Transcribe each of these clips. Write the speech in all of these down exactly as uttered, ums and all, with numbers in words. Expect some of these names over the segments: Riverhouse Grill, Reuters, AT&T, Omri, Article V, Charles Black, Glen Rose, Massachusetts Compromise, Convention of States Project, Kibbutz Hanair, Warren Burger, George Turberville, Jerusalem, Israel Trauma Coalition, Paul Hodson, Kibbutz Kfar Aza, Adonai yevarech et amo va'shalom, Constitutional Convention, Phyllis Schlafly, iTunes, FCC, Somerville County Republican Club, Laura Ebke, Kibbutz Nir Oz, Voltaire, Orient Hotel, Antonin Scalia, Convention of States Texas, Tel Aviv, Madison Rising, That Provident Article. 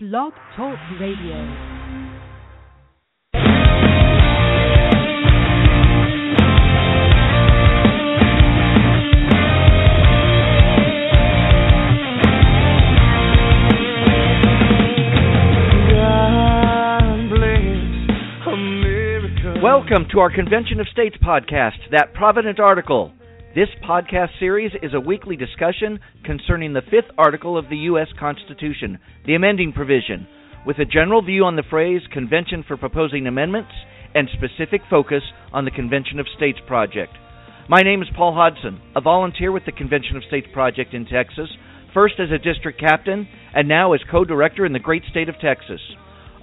Blog Talk Radio. Welcome to our Convention of States podcast, That Provident Article. This podcast series is a weekly discussion concerning the fifth article of the U S. Constitution, the amending provision, with a general view on the phrase Convention for Proposing Amendments and specific focus on the Convention of States Project. My name is Paul Hodson, a volunteer with the Convention of States Project in Texas, first as a district captain and now as co-director in the great state of Texas.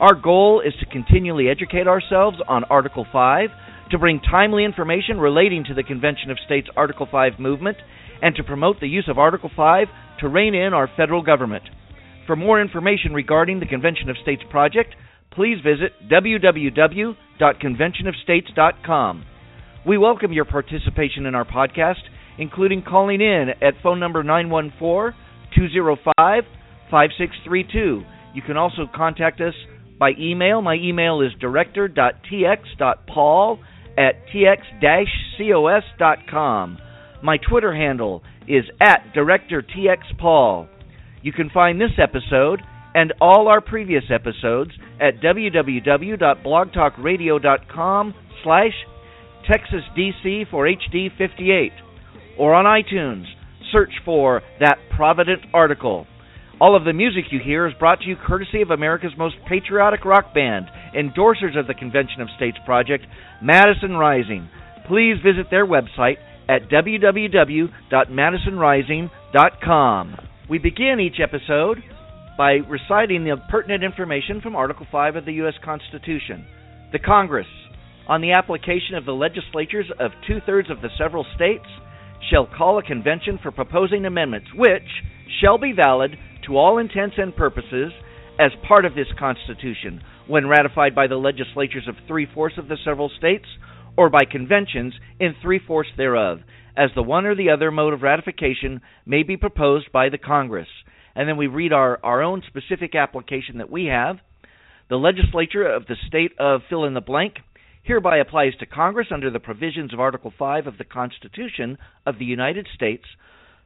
Our goal is to continually educate ourselves on Article five, to bring timely information relating to the Convention of States Article five movement, and to promote the use of Article five to rein in our federal government. For more information regarding the Convention of States Project, please visit w w w dot convention of states dot com. We welcome your participation in our podcast, including calling in at phone number nine one four, two zero five, five six three two. You can also contact us by email. My email is director dot t x dot paul at t x dash cos dot com. My Twitter handle is at director t x paul. You can find this episode and all our previous episodes at w w w dot blog talk radio dot com slash Texas D C four H D fifty-eight or on iTunes. Search for That Provident Article. All of the music you hear is brought to you courtesy of America's most patriotic rock band, endorsers of the Convention of States Project, Madison Rising. Please visit their website at w w w dot madison rising dot com. We begin each episode by reciting the pertinent information from Article five of the U S. Constitution. The Congress, on the application of the legislatures of two-thirds of the several states, shall call a convention for proposing amendments, which shall be valid to all intents and purposes as part of this Constitution when ratified by the legislatures of three-fourths of the several states or by conventions in three-fourths thereof, as the one or the other mode of ratification may be proposed by the Congress. And then we read our, our own specific application that we have. The legislature of the state of fill-in-the-blank hereby applies to Congress under the provisions of Article five of the Constitution of the United States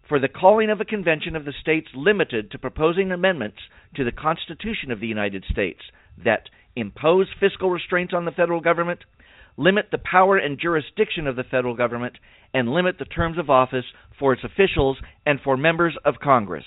for the calling of a convention of the states limited to proposing amendments to the Constitution of the United States that impose fiscal restraints on the federal government, limit the power and jurisdiction of the federal government, and limit the terms of office for its officials and for members of Congress.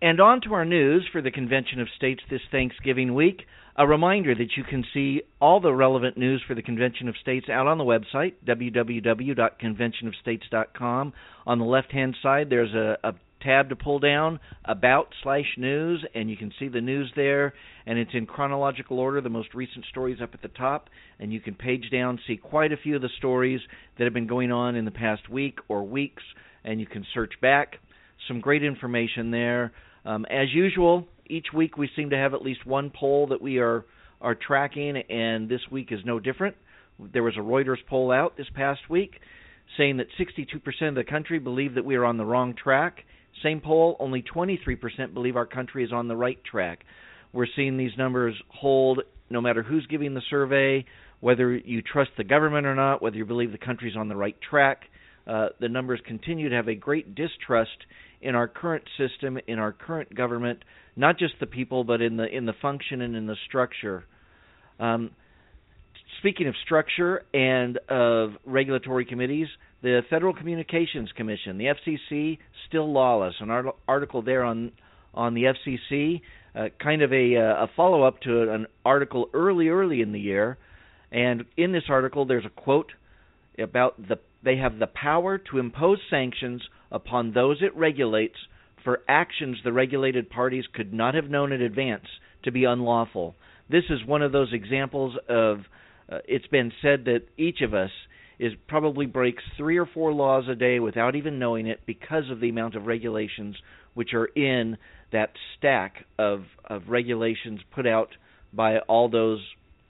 And on to our news for the Convention of States this Thanksgiving week. A reminder that you can see all the relevant news for the Convention of States out on the website, w w w dot convention of states dot com. On the left-hand side, there's a, a tab to pull down, About slash News, and you can see the news there. And it's in chronological order, the most recent stories up at the top. And you can page down, see quite a few of the stories that have been going on in the past week or weeks, and you can search back. Some great information there. Um, as usual, each week we seem to have at least one poll that we are, are tracking, and this week is no different. There was a Reuters poll out this past week saying that sixty-two percent of the country believe that we are on the wrong track. Same poll, only twenty-three percent believe our country is on the right track. We're seeing these numbers hold no matter who's giving the survey, whether you trust the government or not, whether you believe the country is on the right track. Uh, the numbers continue to have a great distrust in our current system, in our current government, not just the people, but in the in the function and in the structure. Um, speaking of structure and of regulatory committees, the Federal Communications Commission, the F C C, still lawless. An art- article there on on the F C C, uh, kind of a, a follow-up to an article early, early in the year. And in this article, there's a quote about the they have the power to impose sanctions upon those it regulates for actions the regulated parties could not have known in advance to be unlawful. This is one of those examples of uh, it's been said that each of us is probably breaks three or four laws a day without even knowing it because of the amount of regulations which are in that stack of, of regulations put out by all those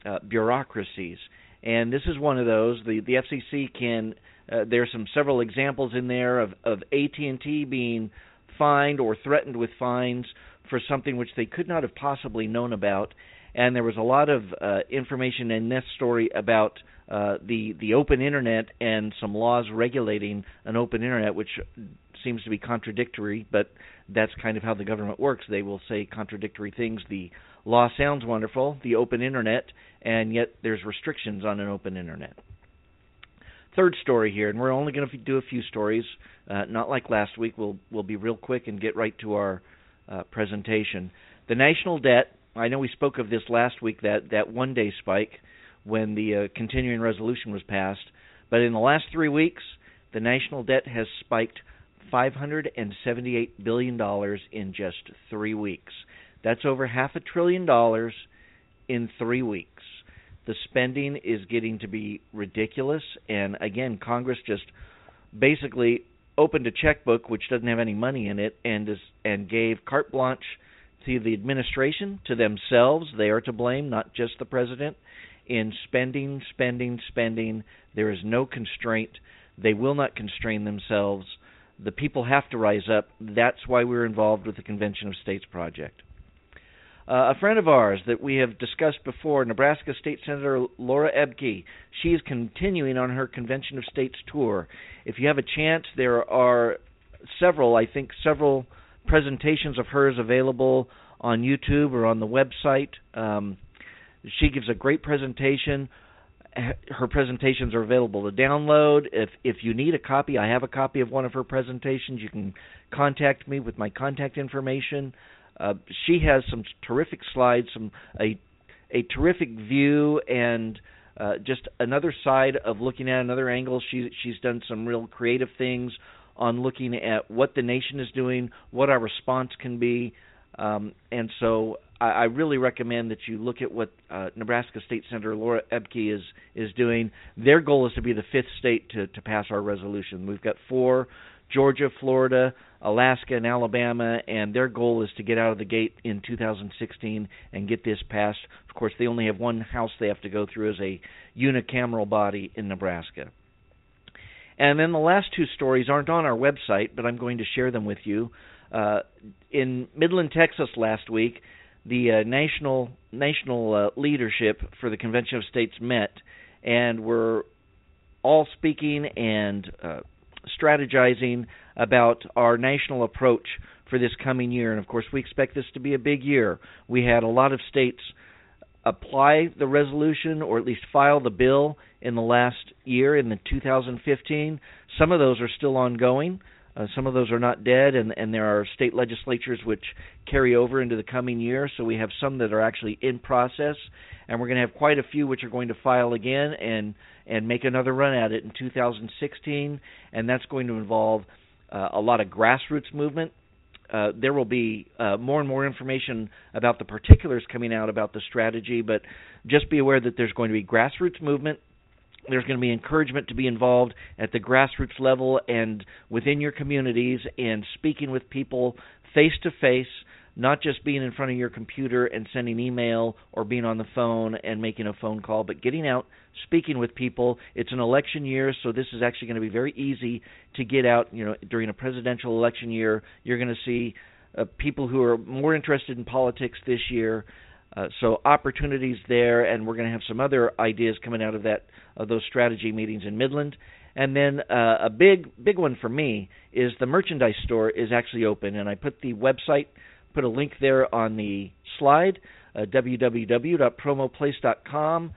uh, bureaucracies. And this is one of those. The the F C C can uh, – there are some several examples in there of, of A T and T being fined or threatened with fines for something which they could not have possibly known about. And there was a lot of uh, information in this story about uh, the the open internet and some laws regulating an open internet, which seems to be contradictory, but that's kind of how the government works. They will say contradictory things. The law sounds wonderful, the open internet, and yet there's restrictions on an open internet. Third story here, and we're only going to do a few stories, uh, not like last week. We'll, we'll be real quick and get right to our uh, presentation. The national debt. I know we spoke of this last week, that, that one-day spike when the uh, continuing resolution was passed. But in the last three weeks, the national debt has spiked five hundred seventy-eight billion dollars in just three weeks. That's over half a trillion dollars in three weeks. The spending is getting to be ridiculous. And, again, Congress just basically opened a checkbook, which doesn't have any money in it, and is, and gave carte blanche to the administration, to themselves. They are to blame, not just the president, in spending, spending, spending. There is no constraint. They will not constrain themselves. The people have to rise up. That's why we're involved with the Convention of States Project. Uh, a friend of ours that we have discussed before, Nebraska State Senator Laura Ebke, she is continuing on her Convention of States tour. If you have a chance, there are several, I think several presentations of hers available on YouTube or on the website. Um, she gives a great presentation. Her presentations are available to download. If if you need a copy, I have a copy of one of her presentations. You can contact me with my contact information. Uh, she has some terrific slides, some a a terrific view, and uh, just another side of looking at another angle. She she's done some real creative things on looking at what the nation is doing, what our response can be. Um, and so I, I really recommend that you look at what uh, Nebraska State Senator Laura Ebke is is doing. Their goal is to be the fifth state to, to pass our resolution. We've got four, Georgia, Florida, Alaska, and Alabama, and their goal is to get out of the gate in two thousand sixteen and get this passed. Of course, they only have one house they have to go through as a unicameral body in Nebraska. And then the last two stories aren't on our website, but I'm going to share them with you. Uh, in Midland, Texas last week, the uh, national national uh, leadership for the Convention of States met and were all speaking and uh, strategizing about our national approach for this coming year. And, of course, we expect this to be a big year. We had a lot of states apply the resolution or at least file the bill in the last year, in the two thousand fifteen. Some of those are still ongoing. Uh, some of those are not dead, and, and there are state legislatures which carry over into the coming year. So we have some that are actually in process, and we're going to have quite a few which are going to file again and, and make another run at it in two thousand sixteen, and that's going to involve uh, a lot of grassroots movement. Uh, there will be uh, more and more information about the particulars coming out about the strategy, but just be aware that there's going to be grassroots movement. There's going to be encouragement to be involved at the grassroots level and within your communities and speaking with people face-to-face, not just being in front of your computer and sending email or being on the phone and making a phone call, but getting out, speaking with people. It's an election year, so this is actually going to be very easy to get out. You know, during a presidential election year, you're going to see uh, people who are more interested in politics this year. Uh, so opportunities there, and we're going to have some other ideas coming out of that of those strategy meetings in Midland. And then uh, a big, big one for me is the merchandise store is actually open, and I put the website, put a link there on the slide, uh, www.promoplace.com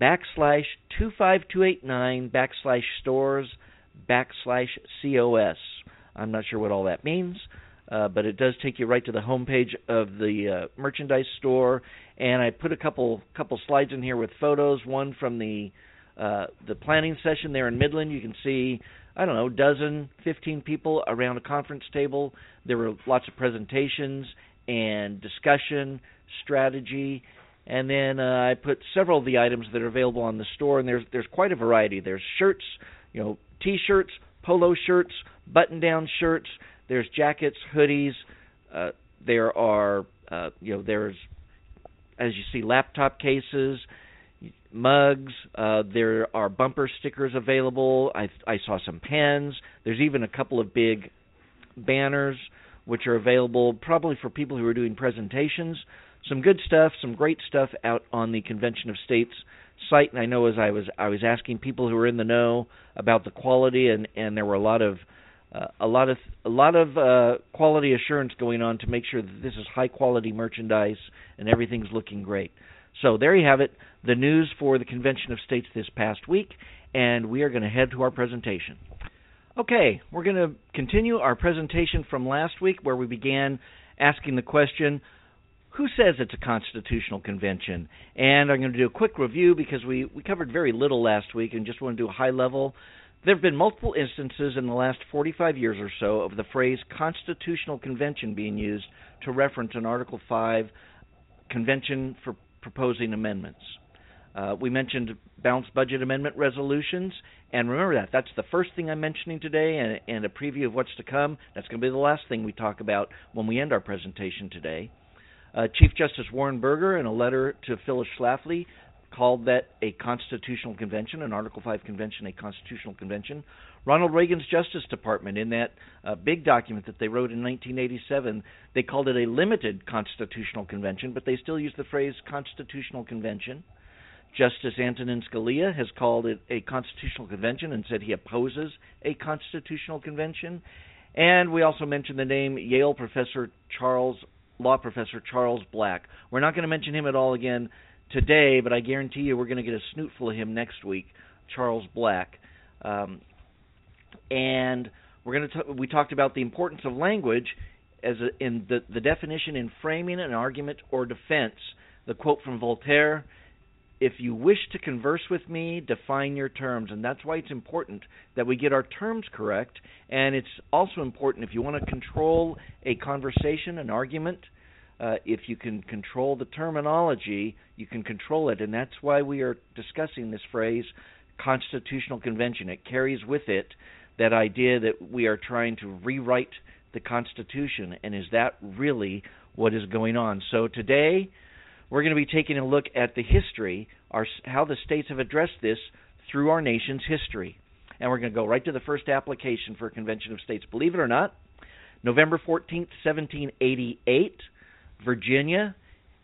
backslash 25289 backslash stores backslash COS. I'm not sure what all that means. Uh, but it does take you right to the homepage of the uh, merchandise store, and I put a couple couple slides in here with photos. One from the uh, the planning session there in Midland. You can see, I don't know, dozen, fifteen people around a conference table. There were lots of presentations and discussion, strategy, and then uh, I put several of the items that are available on the store, and there's there's quite a variety. There's shirts, you know, T-shirts, polo shirts, button-down shirts. There's jackets, hoodies. Uh, there are, uh, you know, there's, as you see, laptop cases, mugs. Uh, there are bumper stickers available. I, I saw some pens. There's even a couple of big banners which are available probably for people who are doing presentations. Some good stuff, some great stuff out on the Convention of States site. And I know as I was I was asking people who were in the know about the quality, and, and there were a lot of uh, a lot of a lot of uh, quality assurance going on to make sure that this is high quality merchandise and everything's looking great. So there you have it, the news for the Convention of States this past week, and we are going to head to our presentation. Okay, we're going to continue our presentation from last week where we began asking the question, who says it's a constitutional convention? And I'm going to do a quick review because we, we covered very little last week and just want to do a high level. There have been multiple instances in the last forty-five years or so of the phrase constitutional convention being used to reference an Article five convention for proposing amendments. Uh, we mentioned balanced budget amendment resolutions, and remember that. That's the first thing I'm mentioning today, and, and a preview of what's to come. That's going to be the last thing we talk about when we end our presentation today. Uh, Chief Justice Warren Burger, in a letter to Phyllis Schlafly, called that a constitutional convention, an Article five convention, a constitutional convention. Ronald Reagan's Justice Department, in that uh, big document that they wrote in nineteen eighty-seven, they called it a limited constitutional convention, but they still use the phrase constitutional convention. Justice Antonin Scalia has called it a constitutional convention and said he opposes a constitutional convention. And we also mentioned the name Yale professor Charles Law Professor Charles Black. We're not going to mention him at all again today, but I guarantee you we're going to get a snootful of him next week, Charles Black. Um, and we're going to t- we talked about the importance of language as a, in the, the definition in framing an argument or defense. The quote from Voltaire: "If you wish to converse with me, define your terms." And that's why it's important that we get our terms correct. And it's also important if you want to control a conversation, an argument, uh, if you can control the terminology, you can control it. And that's why we are discussing this phrase, constitutional convention. It carries with it that idea that we are trying to rewrite the Constitution. And is that really what is going on? So today, we're going to be taking a look at the history, our, how the states have addressed this through our nation's history. And we're going to go right to the first application for a Convention of States. Believe it or not, November fourteenth, seventeen eighty-eight, Virginia,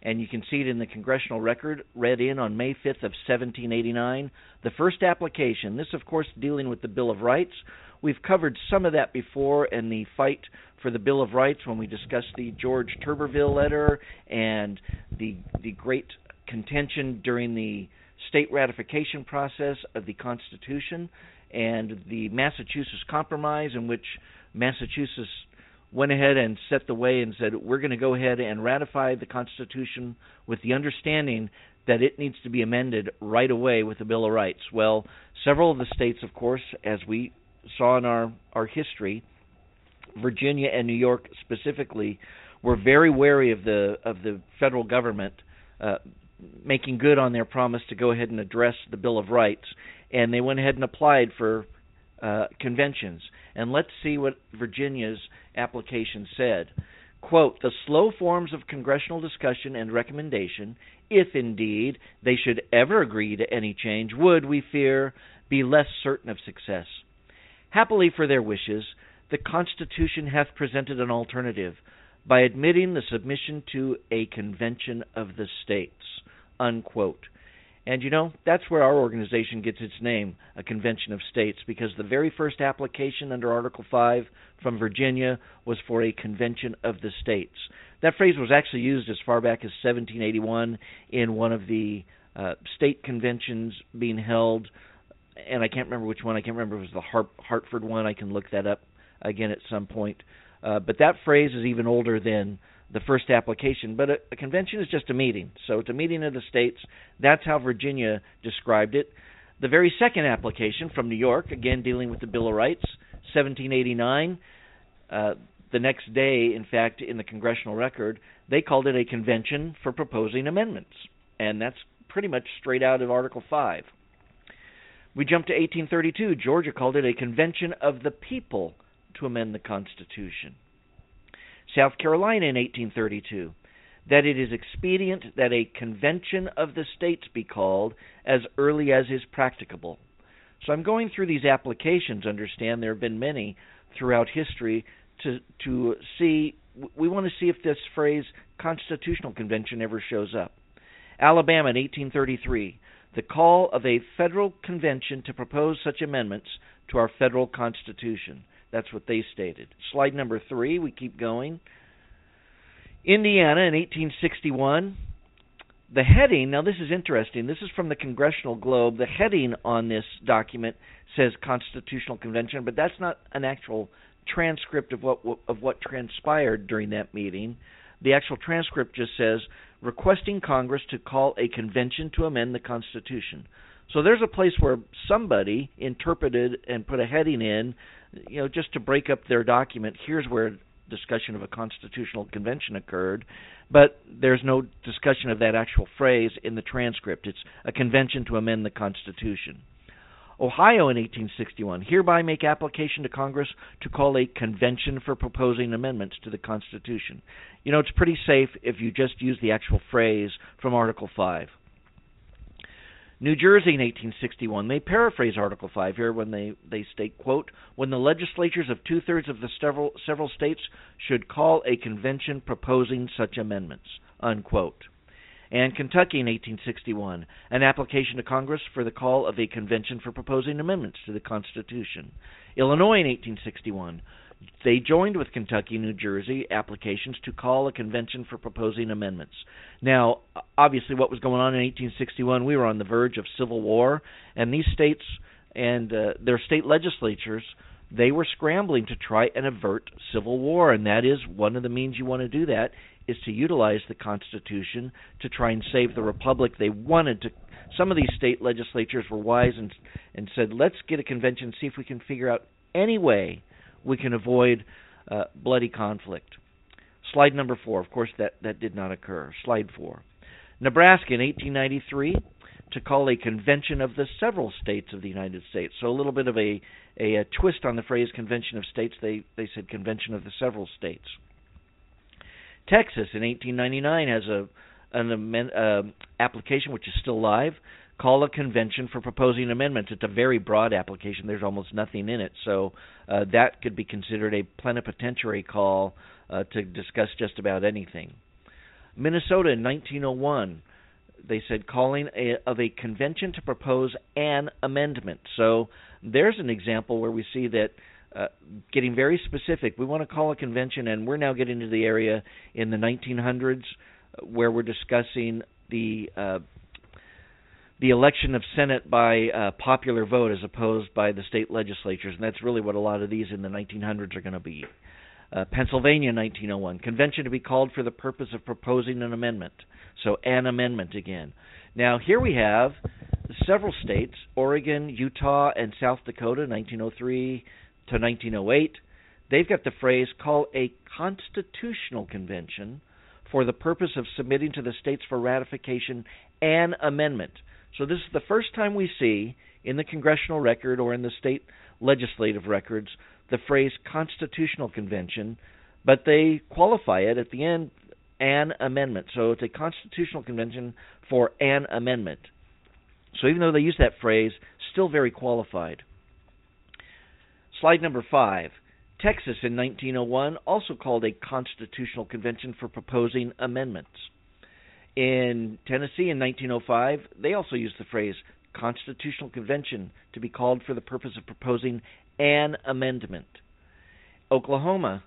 and you can see it in the Congressional Record, read in on May fifth of seventeen eighty-nine. The first application, this of course dealing with the Bill of Rights. We've covered some of that before in the fight for the Bill of Rights when we discussed the George Turberville letter and the the great contention during the state ratification process of the Constitution and the Massachusetts Compromise, in which Massachusetts went ahead and set the way and said, we're going to go ahead and ratify the Constitution with the understanding that it needs to be amended right away with the Bill of Rights. Well, several of the states, of course, as we saw in our, our history, Virginia and New York specifically, were very wary of the of the federal government uh, making good on their promise to go ahead and address the Bill of Rights, and they went ahead and applied for uh, conventions. And let's see what Virginia's application said. Quote, "The slow forms of congressional discussion and recommendation, if indeed they should ever agree to any change, would, we fear, be less certain of success. Happily for their wishes, the Constitution hath presented an alternative by admitting the submission to a convention of the states." Unquote. And, you know, that's where our organization gets its name, a Convention of States, because the very first application under Article five from Virginia was for a convention of the states. That phrase was actually used as far back as seventeen eighty-one in one of the uh, state conventions being held, and I can't remember which one. I can't remember if it was the Har- Hartford one. I can look that up again at some point. Uh, but that phrase is even older than the first application. But a, a convention is just a meeting. So it's a meeting of the states. That's how Virginia described it. The very second application from New York, again dealing with the Bill of Rights, seventeen eighty-nine, uh, the next day, in fact, in the Congressional Record, they called it a convention for proposing amendments. And that's pretty much straight out of Article five. We jump to eighteen thirty-two. Georgia called it a convention of the people to amend the Constitution. South Carolina in eighteen thirty-two, that it is expedient that a convention of the states be called as early as is practicable. So I'm going through these applications. Understand there have been many throughout history to to see, we want to see if this phrase Constitutional Convention ever shows up. Alabama in eighteen thirty-three, the call of a federal convention to propose such amendments to our federal constitution. That's what they stated. Slide number three, we keep going. Indiana in eighteen sixty-one, the heading, now this is interesting, this is from the Congressional Globe. The heading on this document says Constitutional Convention, but that's not an actual transcript of what of what transpired during that meeting. The actual transcript just says, requesting Congress to call a convention to amend the Constitution. So there's a place where somebody interpreted and put a heading in, you know, just to break up their document. Here's where discussion of a constitutional convention occurred, but there's no discussion of that actual phrase in the transcript. It's a convention to amend the Constitution. Ohio in eighteen sixty-one, hereby make application to Congress to call a convention for proposing amendments to the Constitution. You know, it's pretty safe if you just use the actual phrase from Article five. New Jersey in eighteen sixty-one, they paraphrase Article five here when they, they state, quote, when the legislatures of two-thirds of the several, several states should call a convention proposing such amendments, unquote. And Kentucky in eighteen sixty-one, an application to Congress for the call of a convention for proposing amendments to the Constitution. Illinois in eighteen sixty-one, they joined with Kentucky and New Jersey applications to call a convention for proposing amendments. Now, obviously what was going on in eighteen sixty-one, we were on the verge of civil war, and these states and uh, their state legislatures, they were scrambling to try and avert civil war, and that is one of the means you want to do that is to utilize the Constitution to try and save the republic. They wanted to. Some of these state legislatures were wise and, and said, let's get a convention, see if we can figure out any way we can avoid uh, bloody conflict. Slide number four. Of course, that, that did not occur. Slide four. Nebraska in eighteen ninety-three to call a convention of the several states of the United States. So a little bit of a, a, a twist on the phrase convention of states. They, they said convention of the several states. Texas in eighteen ninety-nine has a an amend, uh, application, which is still live, call a convention for proposing amendments. It's a very broad application. There's almost nothing in it. So uh, that could be considered a plenipotentiary call uh, to discuss just about anything. Minnesota in nineteen oh one, they said calling a, of a convention to propose an amendment. So there's an example where we see that uh, getting very specific. We want to call a convention, and we're now getting into the area in the nineteen hundreds where we're discussing the uh, the election of Senate by uh, popular vote as opposed by the state legislatures, and that's really what a lot of these in the nineteen hundreds are going to be. Uh, Pennsylvania, nineteen oh one, convention to be called for the purpose of proposing an amendment. So an amendment again. Now here we have several states, Oregon, Utah, and South Dakota, nineteen oh three to nineteen oh eight. They've got the phrase, call a constitutional convention for the purpose of submitting to the states for ratification an amendment. So this is the first time we see in the congressional record or in the state legislative records the phrase constitutional convention, but they qualify it at the end, an amendment. So it's a constitutional convention for an amendment. So even though they use that phrase, still very qualified. Slide number five. Texas in nineteen oh one also called a constitutional convention for proposing amendments. In Tennessee in nineteen oh five, they also used the phrase constitutional convention to be called for the purpose of proposing an amendment. Oklahoma,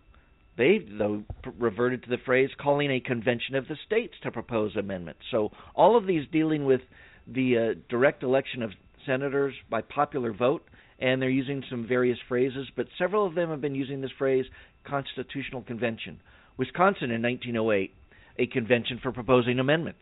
they, though, reverted to the phrase calling a convention of the states to propose amendments. So all of these dealing with the uh, direct election of senators by popular vote, and they're using some various phrases, but several of them have been using this phrase constitutional convention. Wisconsin in nineteen oh eight. A convention for proposing amendments.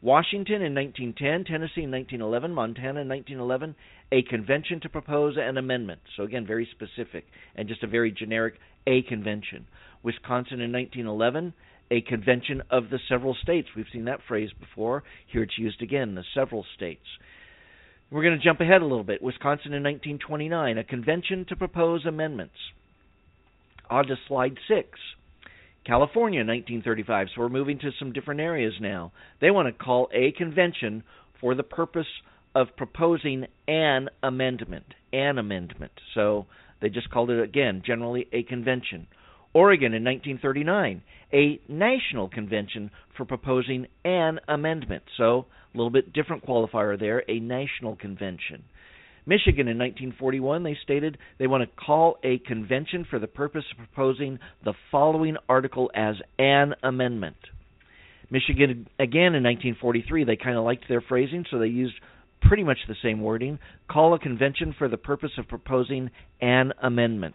Washington in nineteen ten, Tennessee in nineteen eleven, Montana in nineteen eleven, a convention to propose an amendment. So again, very specific and just a very generic a convention. Wisconsin in nineteen eleven, a convention of the several states. We've seen that phrase before. Here it's used again, the several states. We're going to jump ahead a little bit. Wisconsin in nineteen twenty-nine, a convention to propose amendments. On to slide six. California, nineteen thirty-five. So we're moving to some different areas now. They want to call a convention for the purpose of proposing an amendment. An amendment. So They just called it, again, generally a convention. Oregon in nineteen thirty-nine, a national convention for proposing an amendment. So a little bit different qualifier there, a national convention. Michigan in nineteen forty-one, they stated they want to call a convention for the purpose of proposing the following article as an amendment. Michigan, again, in nineteen forty-three, they kind of liked their phrasing, so they used pretty much the same wording, call a convention for the purpose of proposing an amendment.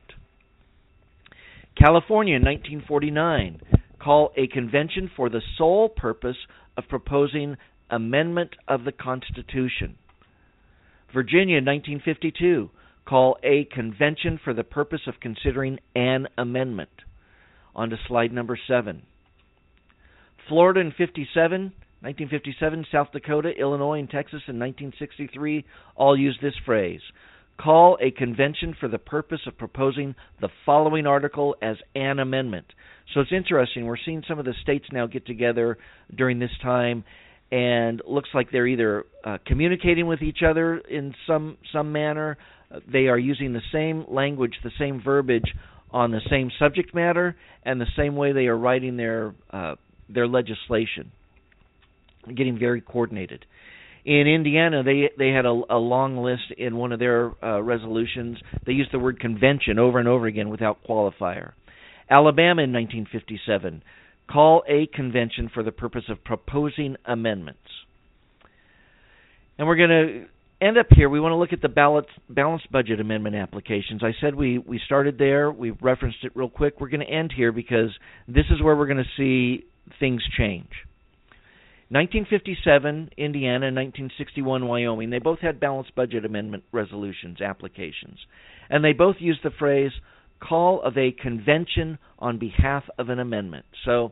California in nineteen forty-nine, call a convention for the sole purpose of proposing amendment of the Constitution. Virginia in nineteen fifty-two, call a convention for the purpose of considering an amendment. On to slide number seven. Florida in nineteen fifty-seven, South Dakota, Illinois, and Texas in nineteen sixty-three all used this phrase. Call a convention for the purpose of proposing the following article as an amendment. So it's interesting. We're seeing some of the states now get together during this time, and looks like they're either uh, communicating with each other in some, some manner. They are using the same language, the same verbiage on the same subject matter, and the same way they are writing their uh their legislation, getting very coordinated. In Indiana, they they had a, a long list in one of their uh, resolutions. They used the word convention over and over again without qualifier. Alabama in nineteen fifty-seven, call a convention for the purpose of proposing amendments. And we're going to end up here. We want to look at the ballot, balanced budget amendment applications. I said we, we started there. We referenced it real quick. We're going to end here because this is where we're going to see things change. nineteen fifty-seven, Indiana, nineteen sixty-one, Wyoming, they both had balanced budget amendment resolutions, applications. And they both used the phrase, call of a convention on behalf of an amendment. So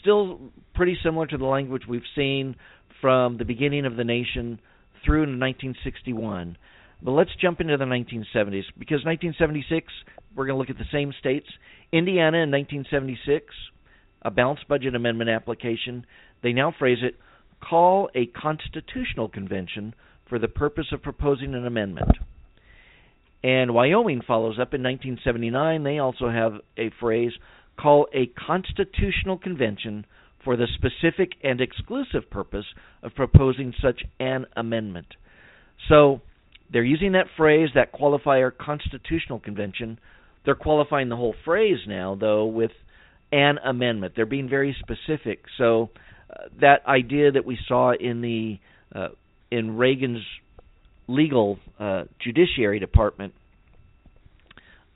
still pretty similar to the language we've seen from the beginning of the nation through nineteen sixty-one. But let's jump into the nineteen seventies, because nineteen seventy-six, we're going to look at the same states. Indiana in nineteen seventy-six, a balanced budget amendment application, they now phrase it, call a constitutional convention for the purpose of proposing an amendment. And Wyoming follows up in nineteen seventy-nine. They also have a phrase, call a constitutional convention for the specific and exclusive purpose of proposing such an amendment. So they're using that phrase, that qualifier, constitutional convention. They're qualifying the whole phrase now, though, with an amendment. They're being very specific. So uh, that idea that we saw in the uh, in Reagan's legal uh, judiciary department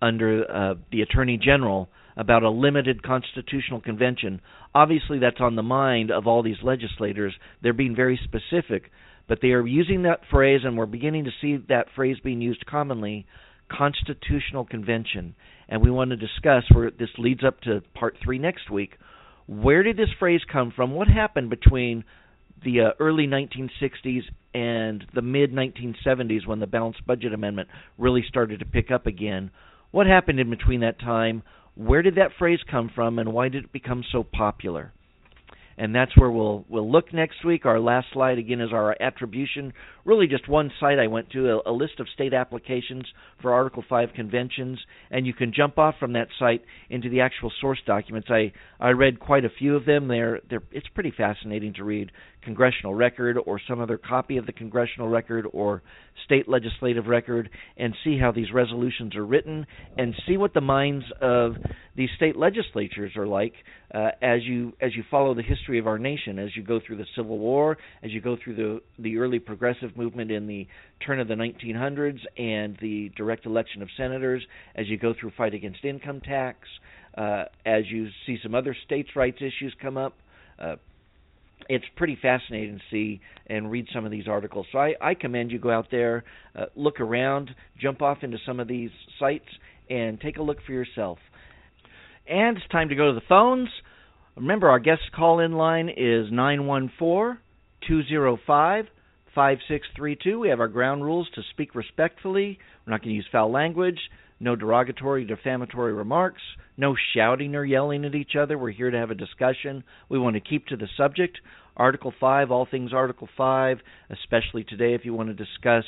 under uh, the Attorney General about a limited constitutional convention, obviously that's on the mind of all these legislators. They're being very specific, but they are using that phrase, and we're beginning to see that phrase being used commonly, constitutional convention. And we want to discuss, where this leads up to part three next week, where did this phrase come from? What happened between the uh, early nineteen sixties and the mid nineteen seventies when the balanced budget amendment really started to pick up again? What happened in between that time? Where did that phrase come from, and why did it become so popular? And that's where we'll we'll look next week. Our last slide, again, is our attribution. Really just one site I went to, a, a list of state applications for Article five conventions, and you can jump off from that site into the actual source documents. I, I read quite a few of them. They're, they're, it's pretty fascinating to read Congressional Record or some other copy of the Congressional Record or State Legislative Record and see how these resolutions are written and see what the minds of these state legislatures are like uh, as you as you follow the history of our nation, as you go through the Civil War, as you go through the the early progressive movement in the turn of the nineteen hundreds and the direct election of senators, as you go through fight against income tax, uh, as you see some other states' rights issues come up. Uh, it's pretty fascinating to see and read some of these articles. So I, I commend you go out there, uh, look around, jump off into some of these sites, and take a look for yourself. And it's time to go to the phones. Remember, our guest call-in line is nine one four, two zero five, five six three two. We have our ground rules to speak respectfully. We're not going to use foul language, no derogatory, defamatory remarks, no shouting or yelling at each other. We're here to have a discussion. We want to keep to the subject. Article five, all things Article five, especially today if you want to discuss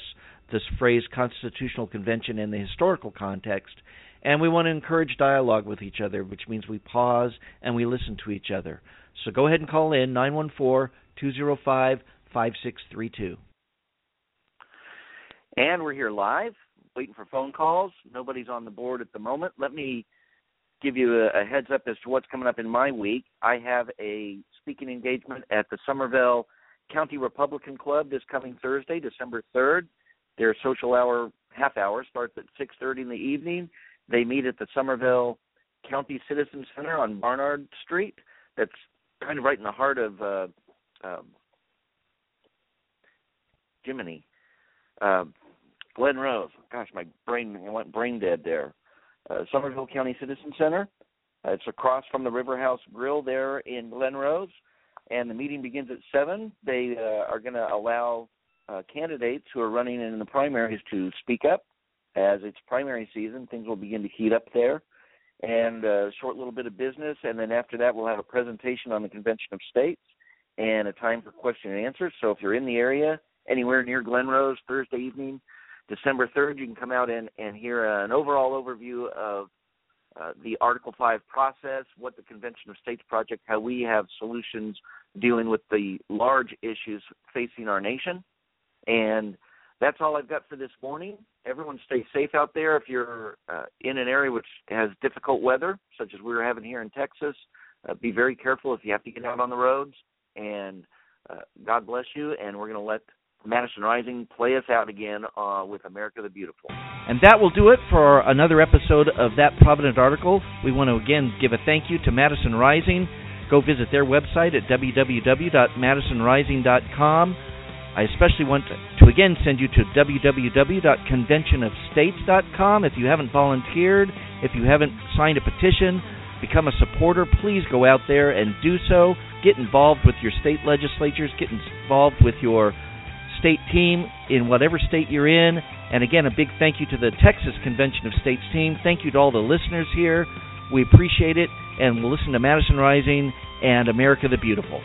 this phrase Constitutional Convention in the historical context, and we want to encourage dialogue with each other, which means we pause and we listen to each other. So go ahead and call in nine one four, two zero five, five six three two. And we're here live, waiting for phone calls. Nobody's on the board at the moment. Let me give you a, a heads up as to what's coming up in my week. I have a speaking engagement at the Somerville County Republican Club this coming Thursday, December third. Their social hour, half hour, starts at six thirty in the evening. They meet at the Somerville County Citizen Center on Barnard Street. That's kind of right in the heart of uh, um, Jiminy. Uh, Glen Rose. Gosh, my brain I went brain dead there. Uh, Somerville County Citizen Center. Uh, it's across from the Riverhouse Grill there in Glen Rose, and the meeting begins at seven. They uh, are going to allow uh, candidates who are running in the primaries to speak up. As it's primary season, things will begin to heat up there, and a uh, short little bit of business, and then after that we'll have a presentation on the Convention of States and a time for question and answers. So if you're in the area, anywhere near Glen Rose, Thursday evening, December third, you can come out and, and hear an overall overview of uh, the Article five process, what the Convention of States Project, how we have solutions dealing with the large issues facing our nation. And that's all I've got for this morning. Everyone stay safe out there. If you're uh, in an area which has difficult weather, such as we were having here in Texas, uh, be very careful if you have to get out on the roads. And uh, God bless you, and we're going to let Madison Rising play us out again uh, with America the Beautiful. And that will do it for another episode of That Provident Article. We want to again give a thank you to Madison Rising. Go visit their website at w w w dot madison rising dot com. I especially want to again send you to w w w dot convention of states dot com. If you haven't volunteered, if you haven't signed a petition, become a supporter, please go out there and do so. Get involved with your state legislatures. Get involved with your state team in whatever state you're in. And again, a big thank you to the Texas Convention of States team. Thank you to all the listeners here. We appreciate it, and we'll listen to Madison Rising and America the Beautiful.